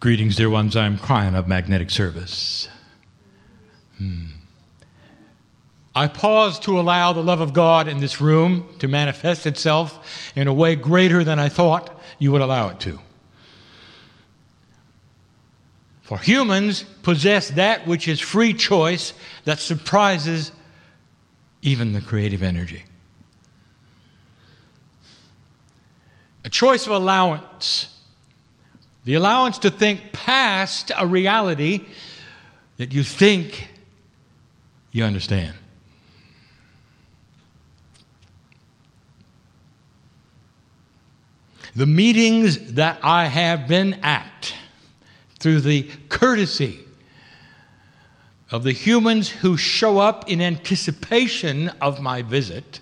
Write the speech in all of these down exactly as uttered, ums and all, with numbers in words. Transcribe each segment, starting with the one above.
Greetings, dear ones. I'm Kryon of Magnetic Service. Hmm. I pause to allow the love of God in this room to manifest itself in a way greater than I thought you would allow it to. For humans possess that which is free choice that surprises even the creative energy. A choice of allowance. The allowance to think past a reality that you think you understand. The meetings that I have been at, through the courtesy of the humans who show up in anticipation of my visit,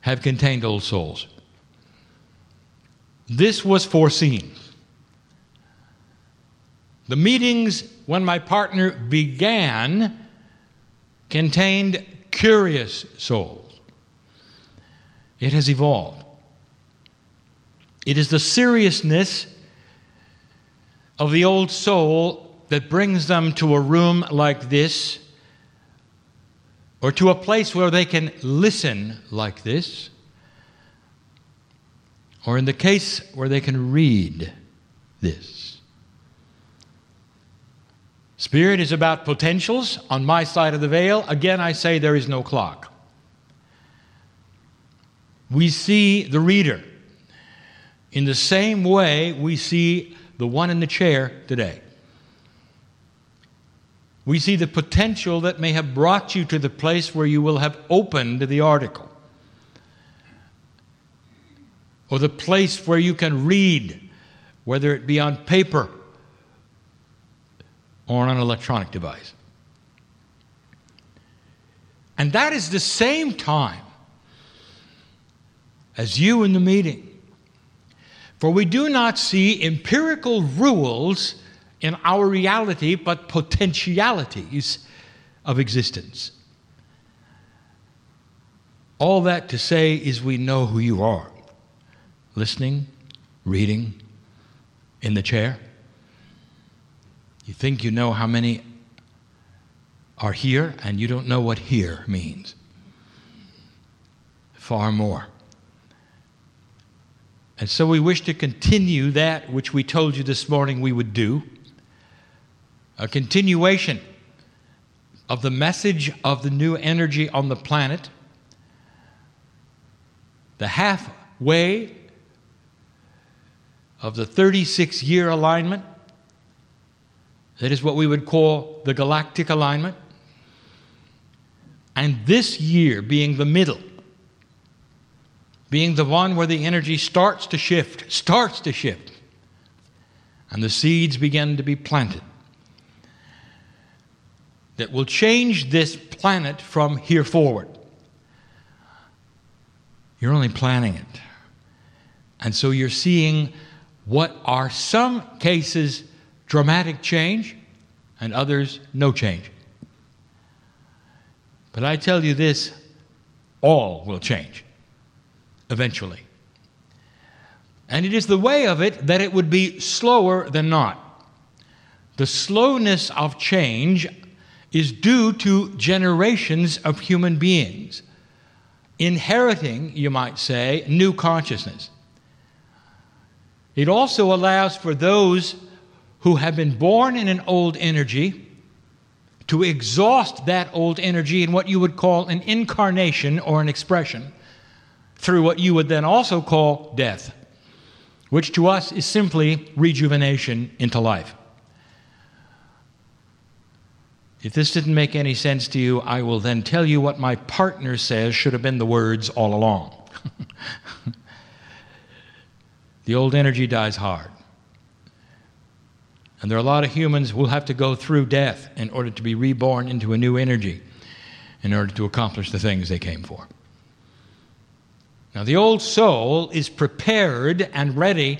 have contained old souls. This was foreseen. The meetings when my partner began contained curious souls. It has evolved. It is the seriousness of the old soul that brings them to a room like this, or to a place where they can listen like this, or in the case where they can read this. Spirit is about potentials. On my side of the veil, again I say there is no clock. We see the reader in the same way we see the one in the chair today. We see the potential that may have brought you to the place where you will have opened the article, or the place where you can read, whether it be on paper or on an electronic device. And that is the same time as you in the meeting. For we do not see empirical rules in our reality, but potentialities of existence. All that to say is we know who you are. Listening, reading, in the chair. You think you know how many are here, and you don't know what here means. Far more. And so we wish to continue that which we told you this morning we would do. A continuation of the message of the new energy on the planet. The halfway of the thirty-six year alignment. That is what we would call the galactic alignment. And this year being the middle, being the one where the energy starts to shift, starts to shift, and the seeds begin to be planted that will change this planet from here forward. You're only planning it. And so you're seeing what are some cases dramatic change and others no change. But I tell you this, all will change eventually. And it is the way of it that it would be slower than not. The slowness of change is due to generations of human beings inheriting, you might say, new consciousness. It also allows for those who have been born in an old energy to exhaust that old energy in what you would call an incarnation or an expression through what you would then also call death, which to us is simply rejuvenation into life. If this didn't make any sense to you, I will then tell you what my partner says should have been the words all along. The old energy dies hard. And there are a lot of humans who will have to go through death in order to be reborn into a new energy, in order to accomplish the things they came for. Now, the old soul is prepared and ready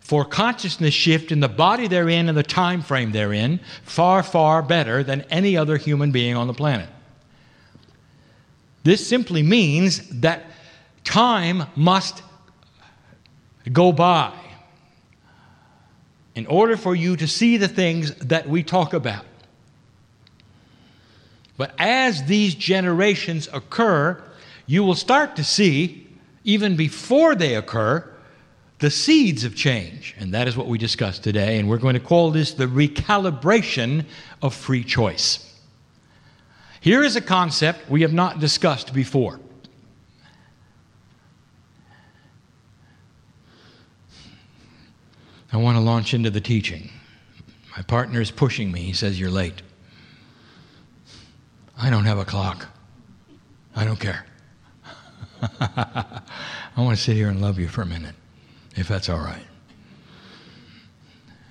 for consciousness shift in the body they're in and the time frame they're in, far, far better than any other human being on the planet. This simply means that time must go by. in order for you to see the things that we talk about. But as these generations occur, you will start to see, even before they occur, the seeds of change. And that is what we discussed today. And we're going to call this the recalibration of free choice. Here is a concept we have not discussed before. I want to launch into the teaching. My partner is pushing me. He says, "You're late." I don't have a clock. I don't care. I want to sit here and love you for a minute, if that's all right.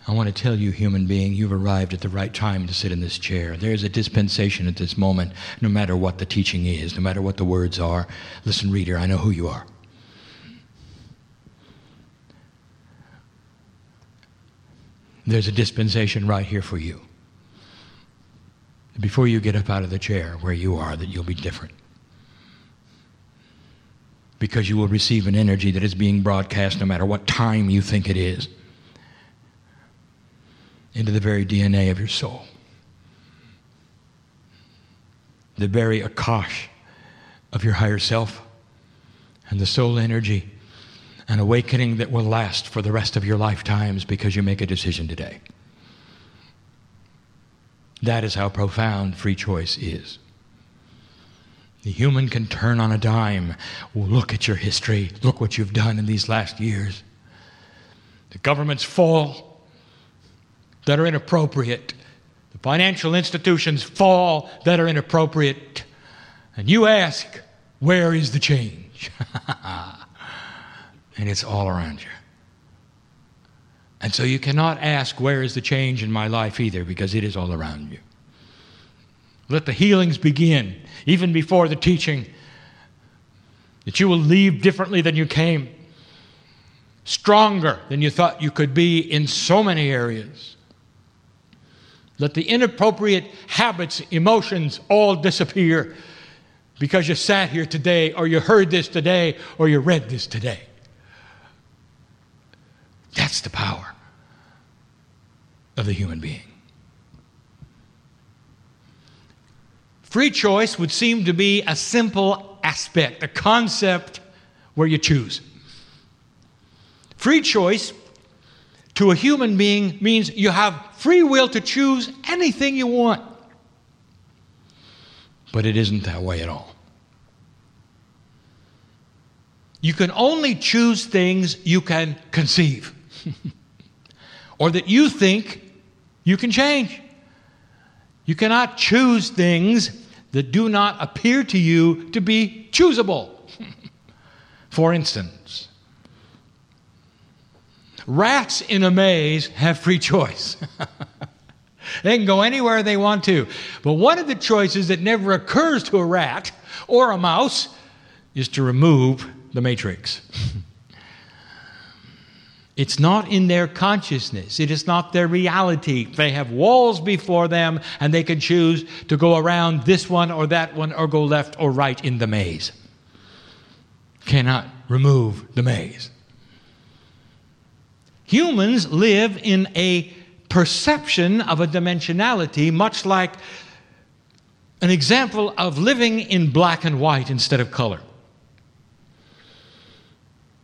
I want to tell you, human being, you've arrived at the right time to sit in this chair. There is a dispensation at this moment, no matter what the teaching is, no matter what the words are. Listen, reader, I know who you are. There's a dispensation right here for you. Before you get up out of the chair where you are, that you'll be different. Because you will receive an energy that is being broadcast no matter what time you think it is, into the very D N A of your soul. The very Akash of your higher self and the soul energy, an awakening that will last for the rest of your lifetimes because you make a decision today. That is how profound free choice is. The human can turn on a dime. Look at your history. Look what you've done in these last years. The governments fall that are inappropriate. The financial institutions fall that are inappropriate. And you ask, where is the change? And it's all around you. And so you cannot ask, where is the change in my life either, because it is all around you. Let the healings begin, even before the teaching, that you will leave differently than you came, stronger than you thought you could be in so many areas. Let the inappropriate habits, emotions all disappear because you sat here today or you heard this today or you read this today. That's the power of the human being. Free choice would seem to be a simple aspect, a concept where you choose. Free choice to a human being means you have free will to choose anything you want. But it isn't that way at all. You can only choose things you can conceive or that you think you can change. You cannot choose things that do not appear to you to be choosable. For instance, rats in a maze have free choice. They can go anywhere they want to. But one of the choices that never occurs to a rat or a mouse is to remove the matrix. It's not in their consciousness. It is not their reality. They have walls before them, and they can choose to go around this one or that one or go left or right in the maze. Cannot remove the maze. Humans live in a perception of a dimensionality, much like an example of living in black and white instead of color.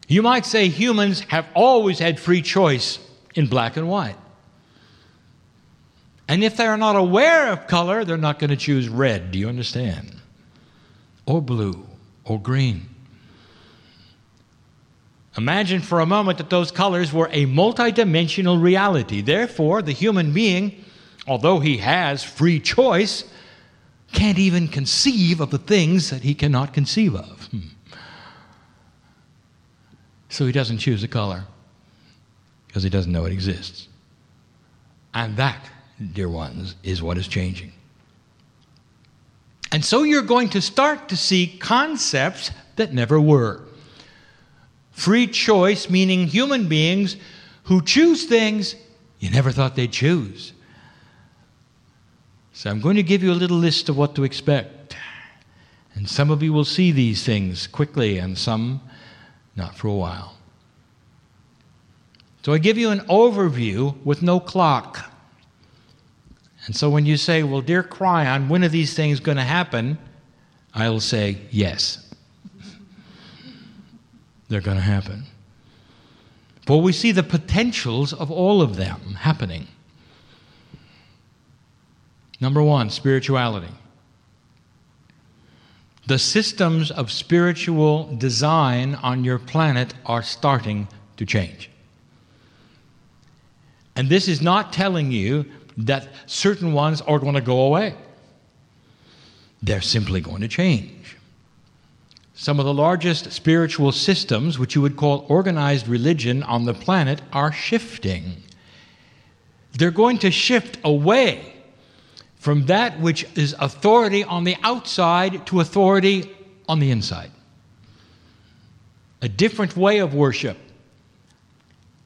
You might say humans have always had free choice in black and white. And if they are not aware of color, they're not going to choose red, do you understand? Or blue, or green. Imagine for a moment that those colors were a multidimensional reality. Therefore, the human being, although he has free choice, can't even conceive of the things that he cannot conceive of. Hmm. So he doesn't choose a color because he doesn't know it exists. And that, dear ones, is what is changing. And so you're going to start to see concepts that never were. Free choice, meaning human beings who choose things you never thought they'd choose. So I'm going to give you a little list of what to expect. And some of you will see these things quickly and some not for a while. So I give you an overview with no clock. And so when you say, well, dear Kryon, when are these things going to happen? I will say, yes. They're going to happen. For we see the potentials of all of them happening. Number one, spirituality. The systems of spiritual design on your planet are starting to change. And this is not telling you that certain ones are going to go away. They're simply going to change. Some of the largest spiritual systems, which you would call organized religion on the planet, are shifting. They're going to shift away from that which is authority on the outside to authority on the inside. A different way of worship.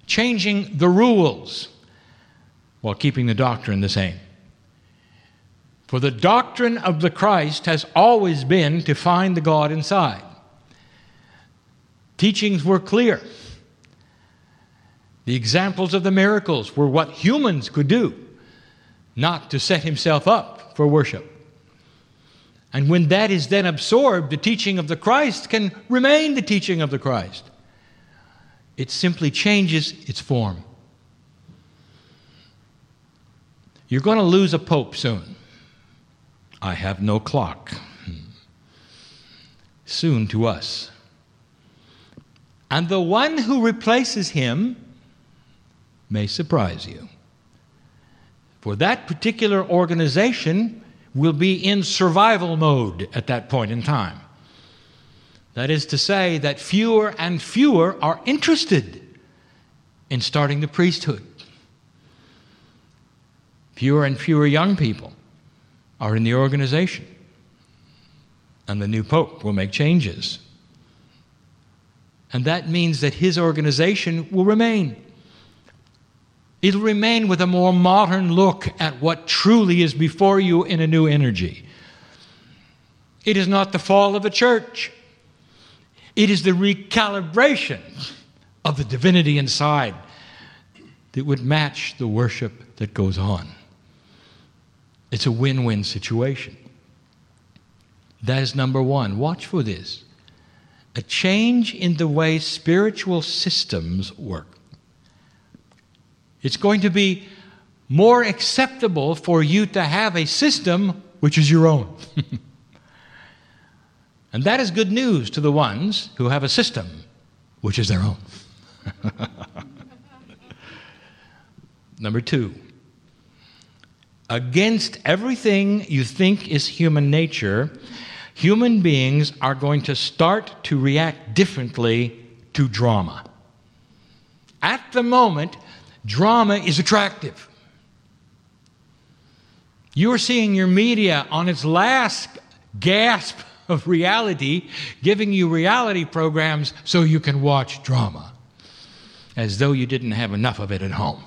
Changing the rules while keeping the doctrine the same. For the doctrine of the Christ has always been to find the God inside. Teachings were clear. The examples of the miracles were what humans could do, not to set himself up for worship. And when that is then absorbed, the teaching of the Christ can remain the teaching of the Christ. It simply changes its form. You're going to lose a pope soon. I have no clock. Soon to us. And the one who replaces him may surprise you. For that particular organization will be in survival mode at that point in time. That is to say that fewer and fewer are interested in starting the priesthood. Fewer and fewer young people are in the organization. And the new pope will make changes. And that means that his organization will remain. It'll remain with a more modern look at what truly is before you in a new energy. It is not the fall of a church. It is the recalibration of the divinity inside that would match the worship that goes on. It's a win-win situation. That is number one. Watch for this. A change in the way spiritual systems work. It's going to be more acceptable for you to have a system which is your own. And that is good news to the ones who have a system which is their own. Number two. Against everything you think is human nature, human beings are going to start to react differently to drama. At the moment, drama is attractive. You are seeing your media on its last gasp of reality, giving you reality programs so you can watch drama, as though you didn't have enough of it at home.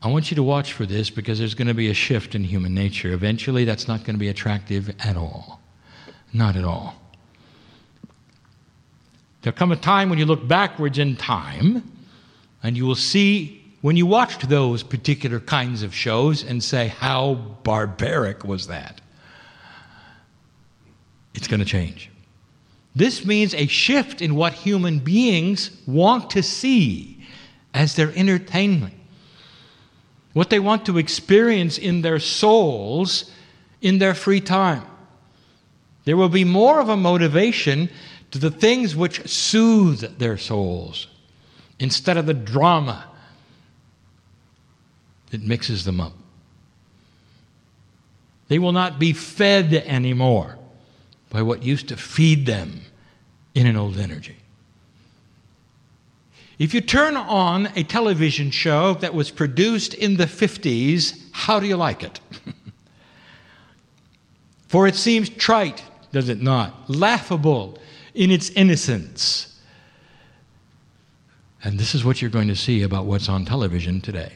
I want you to watch for this because there's going to be a shift in human nature. Eventually, that's not going to be attractive at all. Not at all. There'll come a time when you look backwards in time, and you will see when you watched those particular kinds of shows and say, how barbaric was that? It's going to change. This means a shift in what human beings want to see as their entertainment. What they want to experience in their souls in their free time. There will be more of a motivation to the things which soothe their souls instead of the drama that mixes them up. They will not be fed anymore by what used to feed them in an old energy. If you turn on a television show that was produced in the fifties, how do you like it? For it seems trite, does it not? Laughable in its innocence. And this is what you're going to see about what's on television today.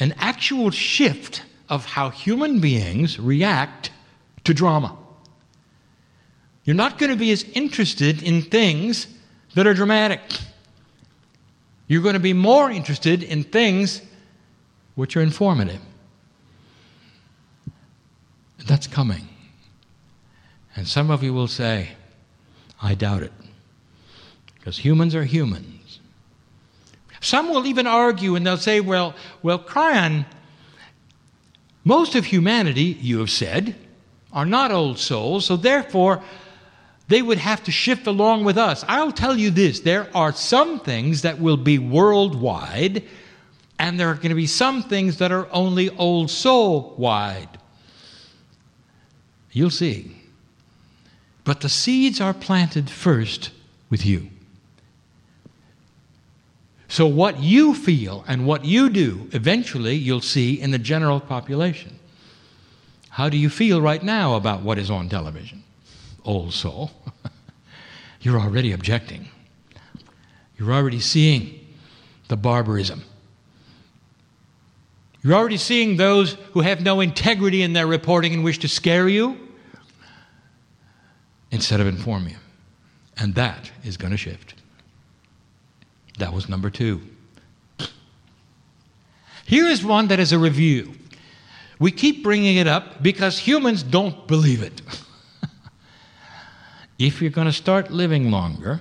An actual shift of how human beings react to drama. You're not going to be as interested in things that are dramatic. You're going to be more interested in things which are informative. That's coming. And some of you will say, I doubt it, because humans are humans. Some will even argue, and they'll say, well, well, Kryon, most of humanity, you have said, are not old souls, so therefore they would have to shift along with us. I'll tell you this, there are some things that will be worldwide, and there are going to be some things that are only old soul-wide. You'll see. But the seeds are planted first with you. So what you feel and what you do, eventually you'll see in the general population. How do you feel right now about what is on television? Old soul. You're already objecting. You're already seeing the barbarism. You're already seeing those who have no integrity in their reporting and wish to scare you instead of inform you. And that is going to shift. That was number two. Here is one that is a review. We keep bringing it up because humans don't believe it. If you're going to start living longer,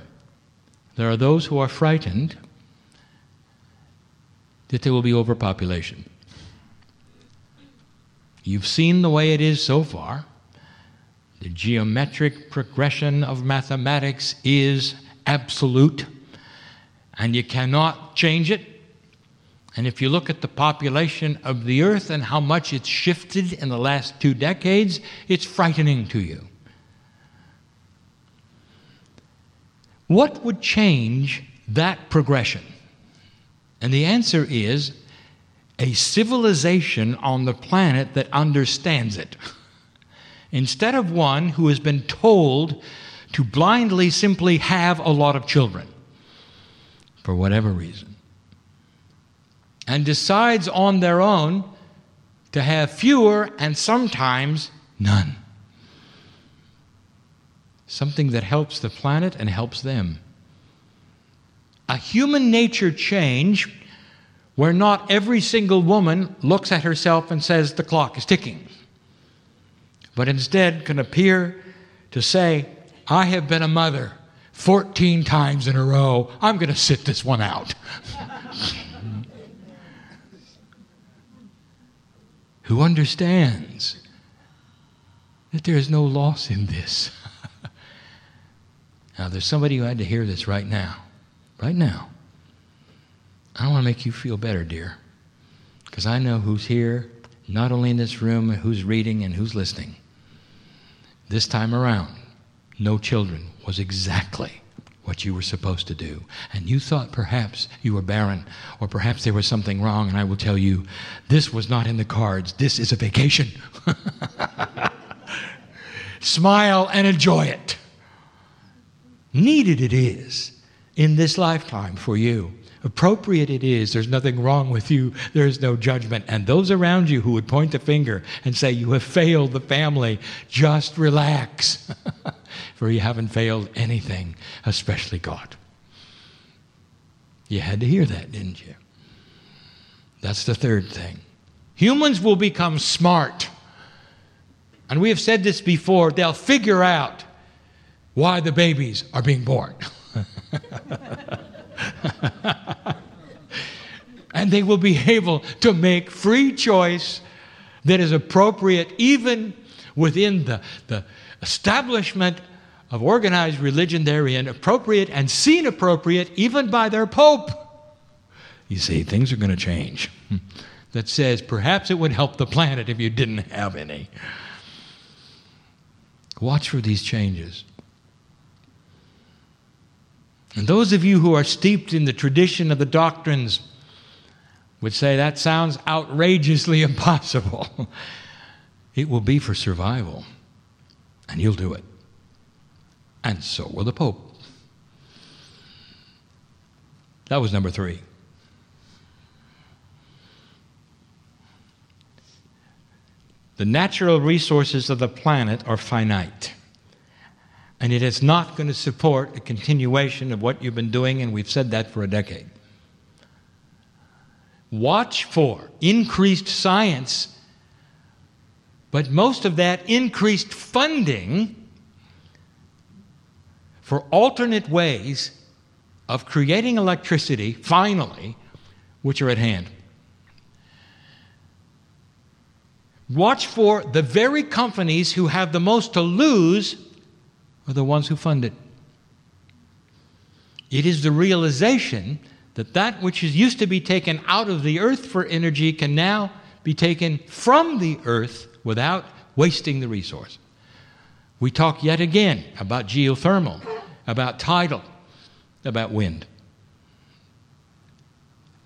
there are those who are frightened that there will be overpopulation. You've seen the way it is so far. The geometric progression of mathematics is absolute, and you cannot change it. And if you look at the population of the earth and how much it's shifted in the last two decades, it's frightening to you. What would change that progression? And the answer is a civilization on the planet that understands it. Instead of one who has been told to blindly simply have a lot of children, for whatever reason, and decides on their own to have fewer and sometimes none. Something that helps the planet and helps them. A human nature change where not every single woman looks at herself and says the clock is ticking, but instead can appear to say, I have been a mother fourteen times in a row. I'm going to sit this one out. Who understands that there is no loss in this. Now, there's somebody who had to hear this right now. Right now. I want to make you feel better, dear, because I know who's here, not only in this room, and who's reading and who's listening. This time around, no children was exactly what you were supposed to do. And you thought perhaps you were barren, or perhaps there was something wrong, and I will tell you, this was not in the cards. This is a vacation. Smile and enjoy it. Needed it is in this lifetime for you. Appropriate it is. There's nothing wrong with you. There is no judgment. And those around you who would point the finger and say, you have failed the family, just relax. For you haven't failed anything, especially God. You had to hear that, didn't you? That's the third thing. Humans will become smart. And we have said this before, they'll figure out why the babies are being born. And they will be able to make free choice that is appropriate even within the, the establishment of organized religion therein, appropriate and seen appropriate even by their Pope. You see, things are going to change. That says perhaps it would help the planet if you didn't have any. Watch for these changes. And those of you who are steeped in the tradition of the doctrines would say that sounds outrageously impossible. It will be for survival, and you'll do it. And so will the Pope. That was number three. The natural resources of the planet are finite. And it is not going to support a continuation of what you've been doing, and we've said that for a decade. Watch for increased science, but most of that increased funding for alternate ways of creating electricity, finally, which are at hand. Watch for the very companies who have the most to lose are the ones who fund it. It is the realization that that which is used to be taken out of the earth for energy can now be taken from the earth without wasting the resource. We talk yet again about geothermal, about tidal, about wind.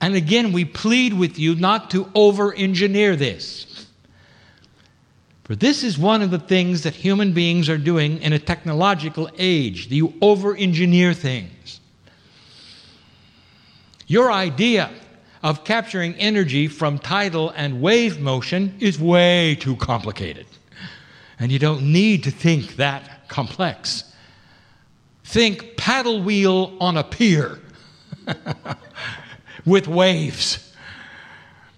And again, we plead with you not to over-engineer this. For this is one of the things that human beings are doing in a technological age. You over-engineer things. Your idea of capturing energy from tidal and wave motion is way too complicated. And you don't need to think that complex. Think paddle wheel on a pier with waves.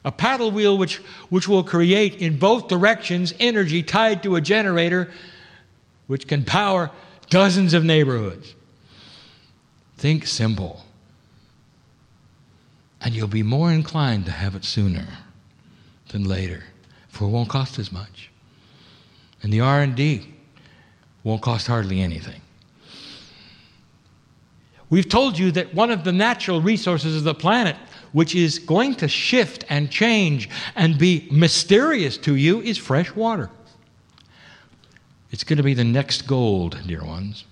A paddle wheel which, which will create in both directions energy tied to a generator which can power dozens of neighborhoods. Think simple. And you'll be more inclined to have it sooner than later, for it won't cost as much. And the R and D won't cost hardly anything. We've told you that one of the natural resources of the planet, which is going to shift and change and be mysterious to you, is fresh water. It's going to be the next gold, dear ones.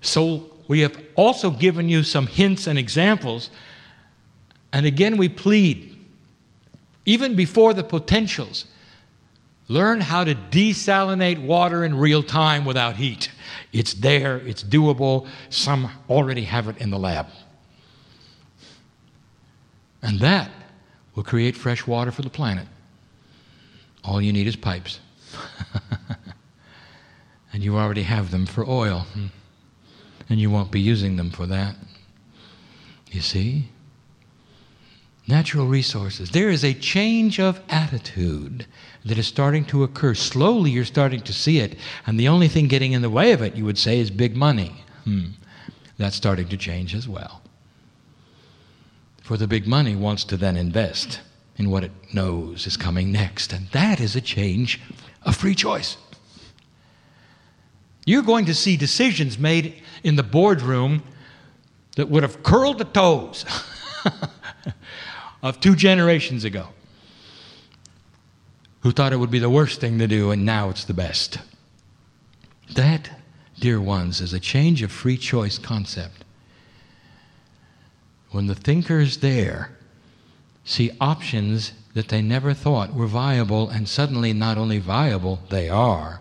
So we have also given you some hints and examples. And again, we plead, even before the potentials, learn how to desalinate water in real time without heat. It's there, it's doable. Some already have it in the lab. And that will create fresh water for the planet. All you need is pipes. And you already have them for oil. And you won't be using them for that. You see? Natural resources. There is a change of attitude that is starting to occur. Slowly you're starting to see it. And the only thing getting in the way of it, you would say, is big money. Hmm. That's starting to change as well. For the big money wants to then invest in what it knows is coming next. And that is a change of free choice. You're going to see decisions made in the boardroom that would have curled the toes of two generations ago, who thought it would be the worst thing to do, and now it's the best. That, dear ones, is a change of free choice concept. When the thinkers there see options that they never thought were viable, and suddenly not only viable, they are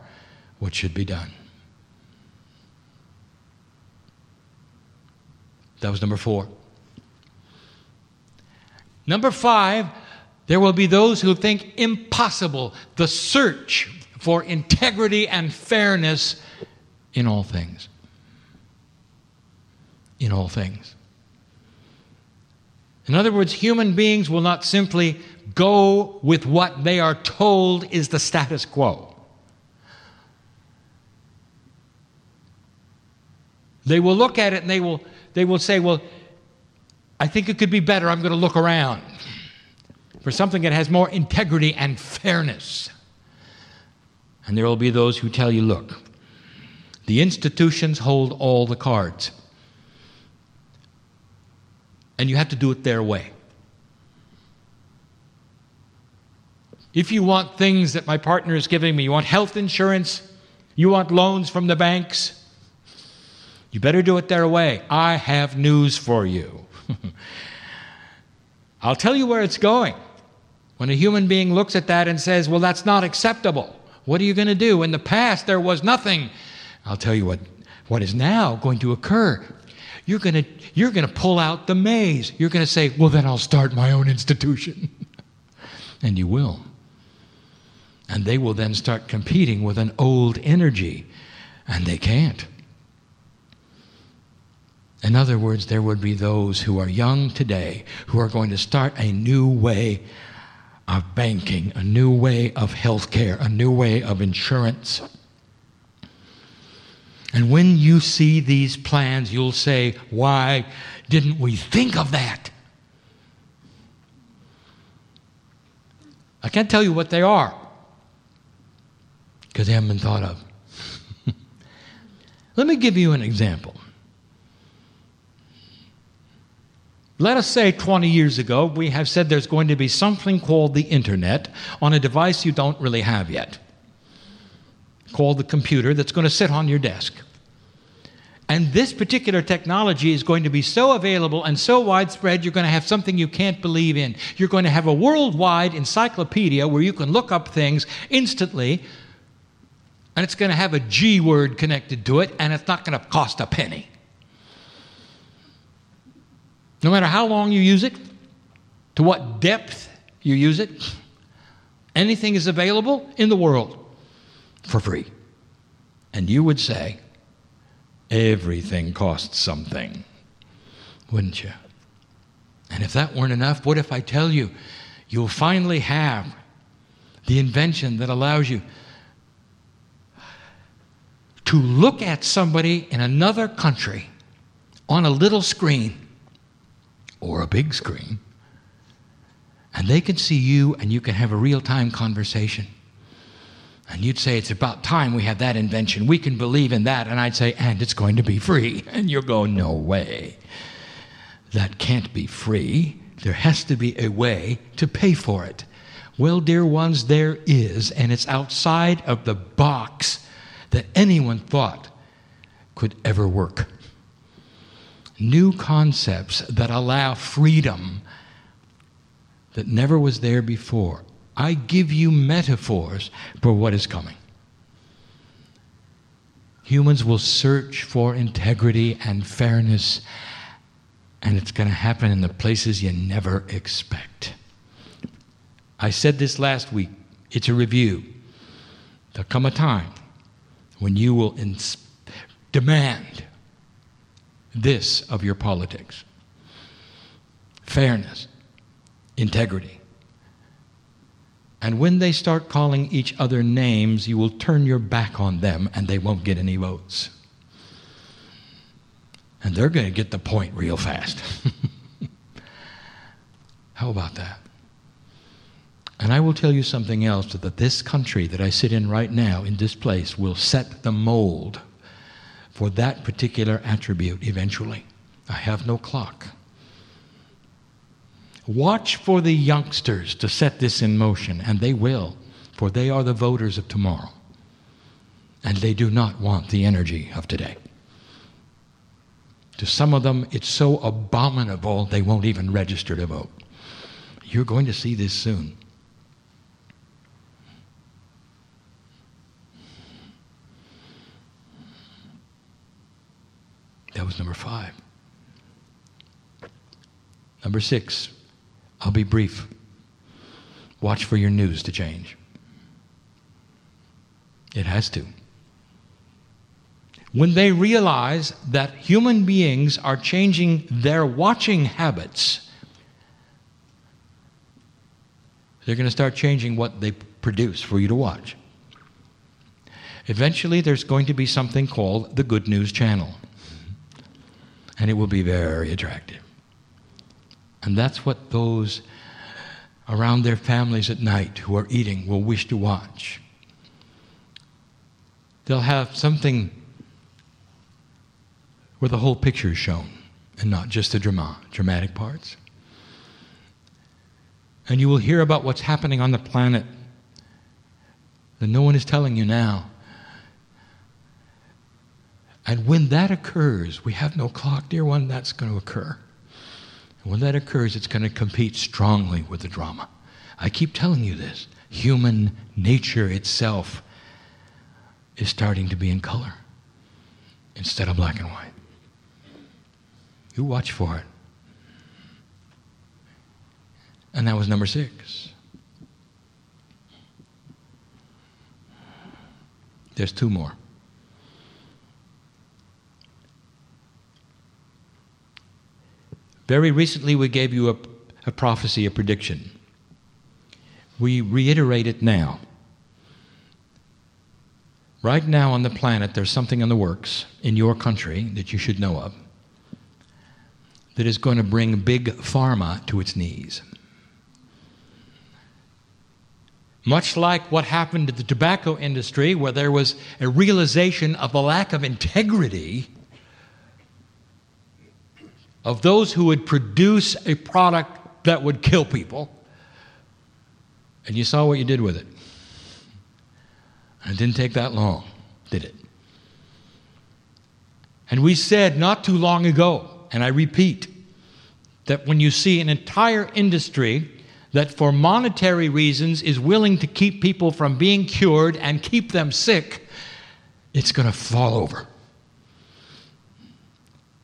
what should be done. That was number four. Number five, there will be those who think impossible the search for integrity and fairness in all things. In all things. In other words, human beings will not simply go with what they are told is the status quo. They will look at it and they will, they will say, well, I think it could be better. I'm going to look around for something that has more integrity and fairness. And there will be those who tell you, look, the institutions hold all the cards. And you have to do it their way. If you want things that my partner is giving me, you want health insurance, you want loans from the banks, you better do it their way. I have news for you. I'll tell you where it's going. When a human being looks at that and says, well, that's not acceptable. What are you going to do? In the past, there was nothing. I'll tell you what, what is now going to occur. You're going to, you're going to pull out the maze. You're going to say, well, then I'll start my own institution. And you will. And they will then start competing with an old energy and they can't. In other words, there would be those who are young today who are going to start a new way of banking, a new way of health care, a new way of insurance. And when you see these plans, you'll say, why didn't we think of that? I can't tell you what they are, because they haven't been thought of. Let me give you an example. Let us say twenty years ago, we have said there's going to be something called the internet on a device you don't really have yet, called the computer, that's going to sit on your desk. And this particular technology is going to be so available and so widespread, you're going to have something you can't believe in. You're going to have a worldwide encyclopedia where you can look up things instantly, and it's going to have a G word connected to it, and it's not going to cost a penny. No matter how long you use it, to what depth you use it, anything is available in the world for free. And you would say, everything costs something, wouldn't you? And if that weren't enough, what if I tell you, you'll finally have the invention that allows you to look at somebody in another country on a little screen or a big screen, and they can see you and you can have a real-time conversation. And you'd say, it's about time we have that invention. We can believe in that. And I'd say, and it's going to be free. And you'll go, no way. That can't be free. There has to be a way to pay for it. Well, dear ones, there is. And it's outside of the box that anyone thought could ever work. New concepts that allow freedom that never was there before. I give you metaphors for what is coming. Humans will search for integrity and fairness, and it's going to happen in the places you never expect. I said this last week. It's a review. There'll come a time when you will ins- demand this of your politics. Fairness, integrity. And when they start calling each other names, you will turn your back on them and they won't get any votes. And they're going to get the point real fast. How about that? And I will tell you something else, that this country that I sit in right now, in this place, will set the mold for that particular attribute eventually. I have no clock. Watch for the youngsters to set this in motion, and they will, for they are the voters of tomorrow. And they do not want the energy of today. To some of them, it's so abominable they won't even register to vote. You're going to see this soon. That was number five. Number six. I'll be brief. Watch for your news to change. It has to. When they realize that human beings are changing their watching habits, they're going to start changing what they produce for you to watch. Eventually, there's going to be something called the Good News Channel, and it will be very attractive. And that's what those around their families at night who are eating will wish to watch. They'll have something where the whole picture is shown and not just the drama, dramatic parts. And you will hear about what's happening on the planet that no one is telling you now. And when that occurs, we have no clock, dear one, that's going to occur. When that occurs, it's going to compete strongly with the drama. I keep telling you this. Human nature itself is starting to be in color instead of black and white. You watch for it. And that was number six. There's two more. Very recently we gave you a, a prophecy, a prediction. We reiterate it now. Right now on the planet, there's something in the works in your country that you should know of that is going to bring big pharma to its knees. Much like what happened to the tobacco industry, where there was a realization of the lack of integrity of those who would produce a product that would kill people, and you saw what you did with it. And it didn't take that long, did it? And we said not too long ago, and I repeat, that when you see an entire industry that for monetary reasons is willing to keep people from being cured and keep them sick, it's going to fall over.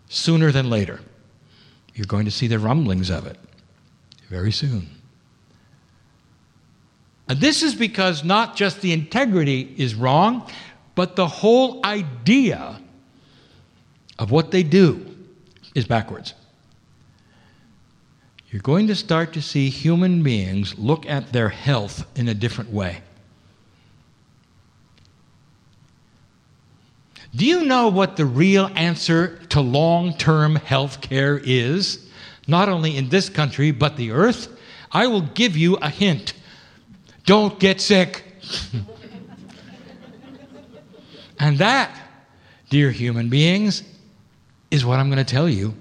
Sooner than later, you're going to see the rumblings of it very soon. And this is because not just the integrity is wrong, but the whole idea of what they do is backwards. You're going to start to see human beings look at their health in a different way. Do you know what the real answer to long-term health care is? Not only in this country, but the earth? I will give you a hint. Don't get sick. And that, dear human beings, is what I'm going to tell you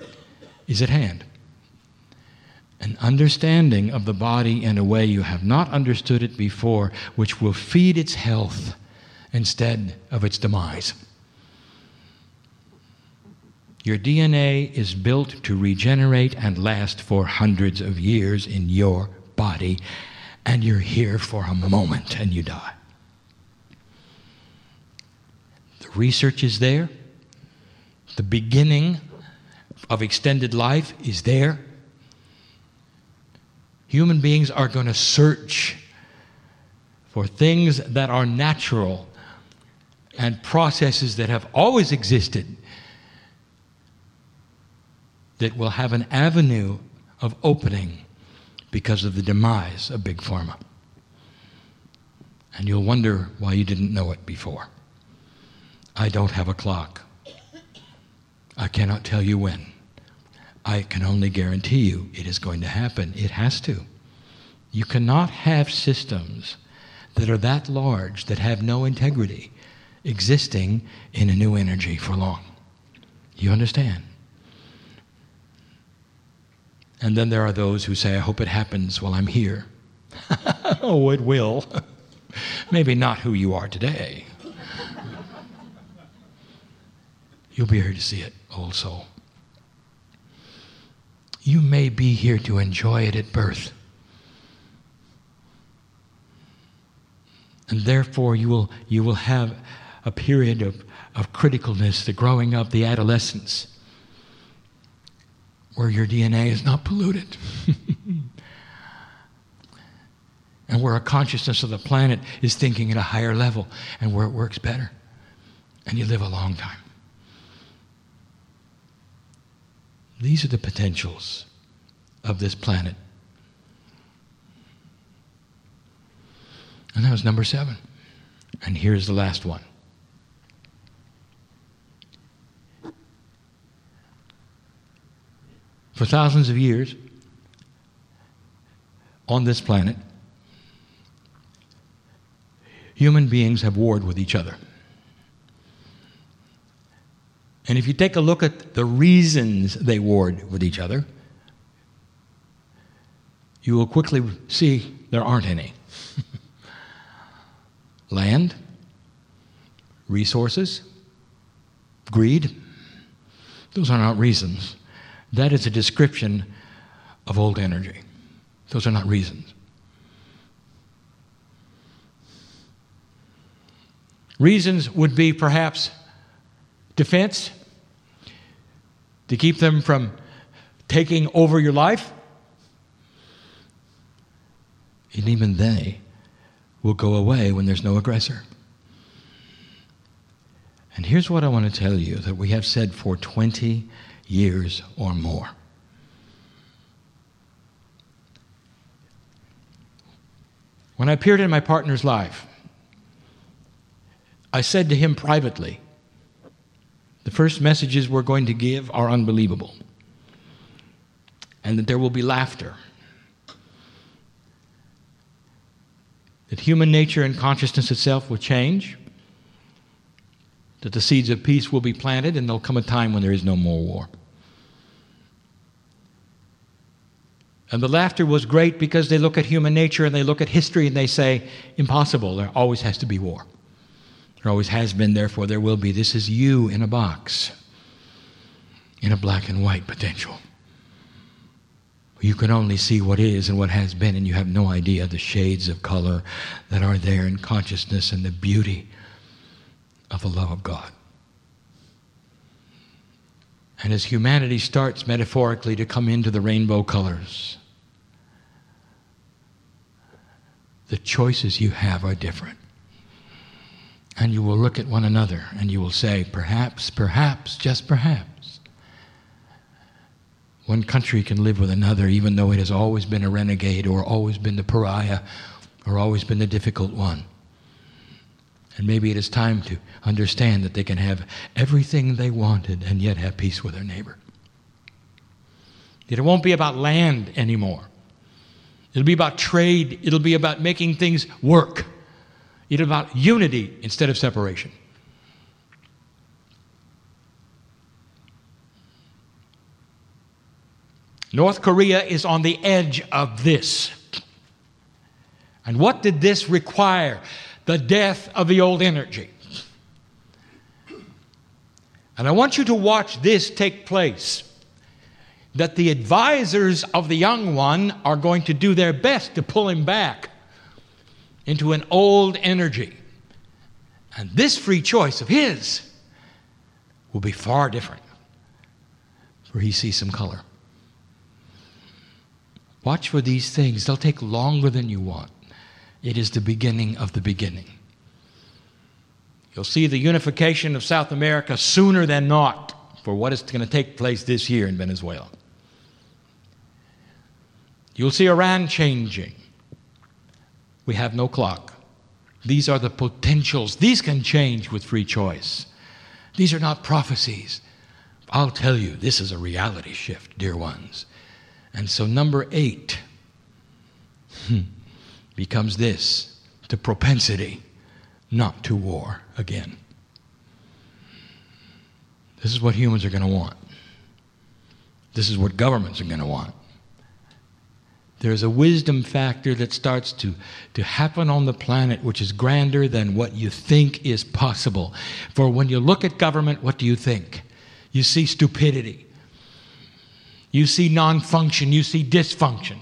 is at hand. An understanding of the body in a way you have not understood it before, which will feed its health instead of its demise. Your D N A is built to regenerate and last for hundreds of years in your body, and you're here for a moment and you die. The research is there. The beginning of extended life is there. Human beings are going to search for things that are natural and processes that have always existed that will have an avenue of opening because of the demise of Big Pharma. And you'll wonder why you didn't know it before. I don't have a clock. I cannot tell you when. I can only guarantee you it is going to happen. It has to. You cannot have systems that are that large, that have no integrity, existing in a new energy for long. You understand? And then there are those who say, I hope it happens while I'm here. Oh, it will. Maybe not who you are today. You'll be here to see it, old soul. You may be here to enjoy it at birth. And therefore you will you will have a period of, of criticalness, the growing up, the adolescence, where your D N A is not polluted. And where a consciousness of the planet is thinking at a higher level and where it works better. And you live a long time. These are the potentials of this planet. And that was number seven. And here's the last one. For thousands of years, on this planet, human beings have warred with each other. And if you take a look at the reasons they warred with each other, you will quickly see there aren't any. Land, resources, greed, those are not reasons. That is a description of old energy. Those are not reasons. Reasons would be perhaps defense, to keep them from taking over your life. And even they will go away when there's no aggressor. And here's what I want to tell you that we have said for twenty years or more. When I appeared in my partner's life, I said to him privately, the first messages we're going to give are unbelievable, and that there will be laughter, that human nature and consciousness itself will change, that the seeds of peace will be planted, and there'll come a time when there is no more war. And the laughter was great because they look at human nature and they look at history and they say, impossible, there always has to be war. There always has been, therefore there will be. This is you in a box, in a black and white potential. You can only see what is and what has been, and you have no idea the shades of color that are there in consciousness and the beauty of the love of God. And as humanity starts metaphorically to come into the rainbow colors, the choices you have are different. And you will look at one another and you will say, perhaps, perhaps, just perhaps, one country can live with another even though it has always been a renegade or always been the pariah or always been the difficult one. And maybe it is time to understand that they can have everything they wanted and yet have peace with their neighbor. That it won't be about land anymore. It'll be about trade. It'll be about making things work. It'll be about unity instead of separation. North Korea is on the edge of this. And what did this require? The death of the old energy. And I want you to watch this take place, that the advisors of the young one are going to do their best to pull him back into an old energy. And this free choice of his will be far different, for he sees some color. Watch for these things. They'll take longer than you want. It is the beginning of the beginning. You'll see the unification of South America sooner than not for what is going to take place this year in Venezuela. You'll see Iran changing. We have no clock. These are the potentials. These can change with free choice. These are not prophecies. I'll tell you, this is a reality shift, dear ones. And so number eight. Hmm. becomes this, the propensity not to war again. This is what humans are going to want. This is what governments are going to want. There's a wisdom factor that starts to, to happen on the planet which is grander than what you think is possible. For when you look at government, what do you think? You see stupidity. You see non-function. You see dysfunction.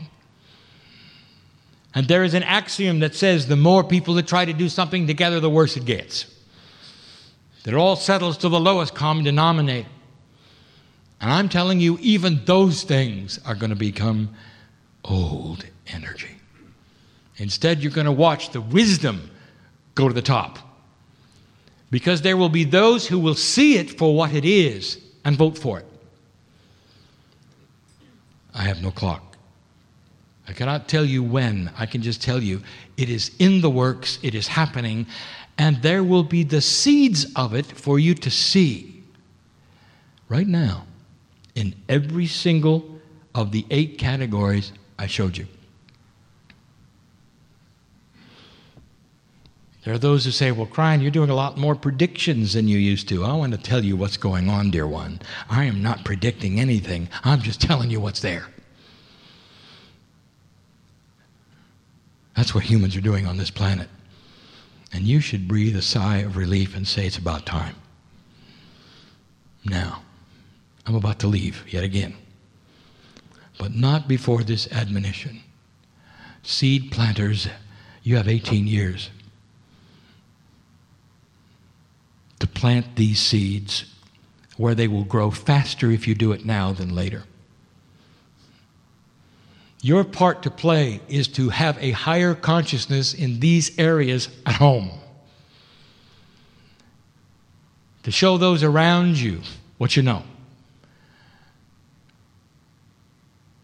And there is an axiom that says the more people that try to do something together, the worse it gets. That it all settles to the lowest common denominator. And I'm telling you, even those things are going to become old energy. Instead, you're going to watch the wisdom go to the top. Because there will be those who will see it for what it is and vote for it. I have no clock. I cannot tell you when. I can just tell you it is in the works, it is happening, and there will be the seeds of it for you to see right now in every single of the eight categories I showed you. There are those who say, well, Kryon, you're doing a lot more predictions than you used to. I want to tell you what's going on, dear one. I am not predicting anything. I'm just telling you what's there. That's what humans are doing on this planet. And you should breathe a sigh of relief and say, it's about time. Now, I'm about to leave yet again. But not before this admonition. Seed planters, you have eighteen years to plant these seeds where they will grow faster if you do it now than later. Your part to play is to have a higher consciousness in these areas at home. To show those around you what you know.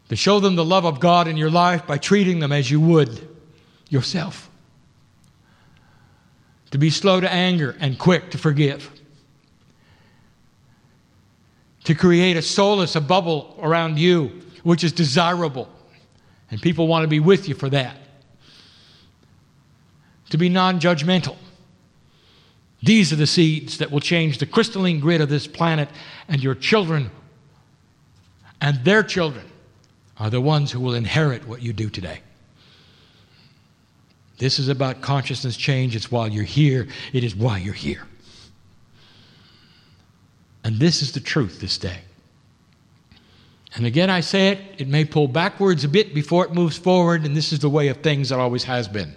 To show them the love of God in your life by treating them as you would yourself. To be slow to anger and quick to forgive. To create a solace, a bubble around you, which is desirable. And people want to be with you for that. To be non-judgmental. These are the seeds that will change the crystalline grid of this planet, and your children and their children are the ones who will inherit what you do today. This is about consciousness change. It's while you're here. It is why you're here. And this is the truth this day. And again, I say it, it may pull backwards a bit before it moves forward, and this is the way of things that always has been.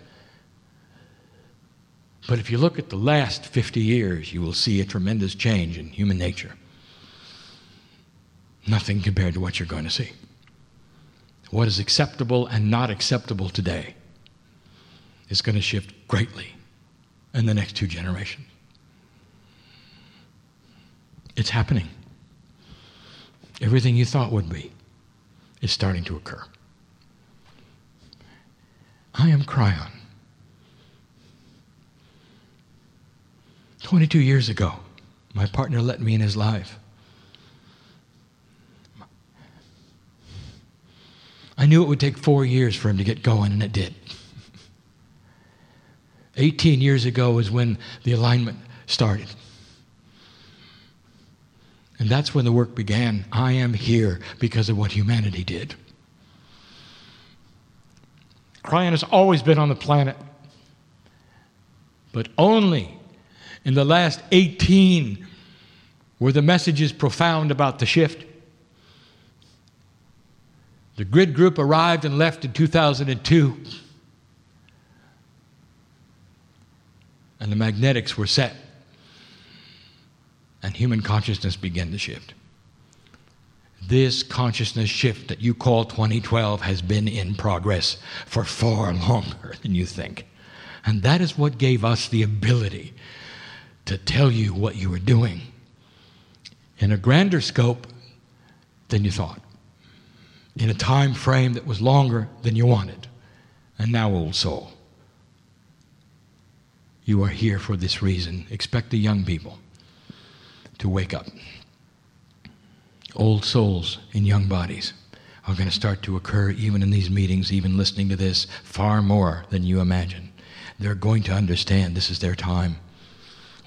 But if you look at the last fifty years, you will see a tremendous change in human nature. Nothing compared to what you're going to see. What is acceptable and not acceptable today is going to shift greatly in the next two generations. It's happening. Everything you thought would be is starting to occur. I am Kryon. twenty-two years ago, my partner let me in his life. I knew it would take four years for him to get going, and it did. eighteen years ago is when the alignment started. And that's when the work began. I am here because of what humanity did. Kryon has always been on the planet, but only in the last eighteen were the messages profound about the shift. The grid group arrived and left in two thousand two. And the magnetics were set. And human consciousness began to shift. This consciousness shift that you call twenty twelve has been in progress for far longer than you think. And that is what gave us the ability to tell you what you were doing in a grander scope than you thought, in a time frame that was longer than you wanted. And now, old soul, you are here for this reason. Expect the young people to wake up. Old souls in young bodies are going to start to occur, even in these meetings, even listening to this, far more than you imagine. They're going to understand this is their time.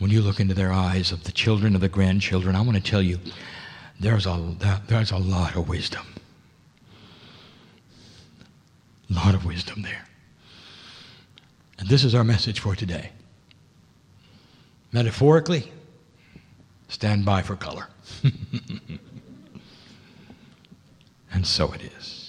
When you look into their eyes of the children, of the grandchildren, I want to tell you, there's a, there's a lot of wisdom. A lot of wisdom there. And this is our message for today. Metaphorically, stand by for color. And so it is.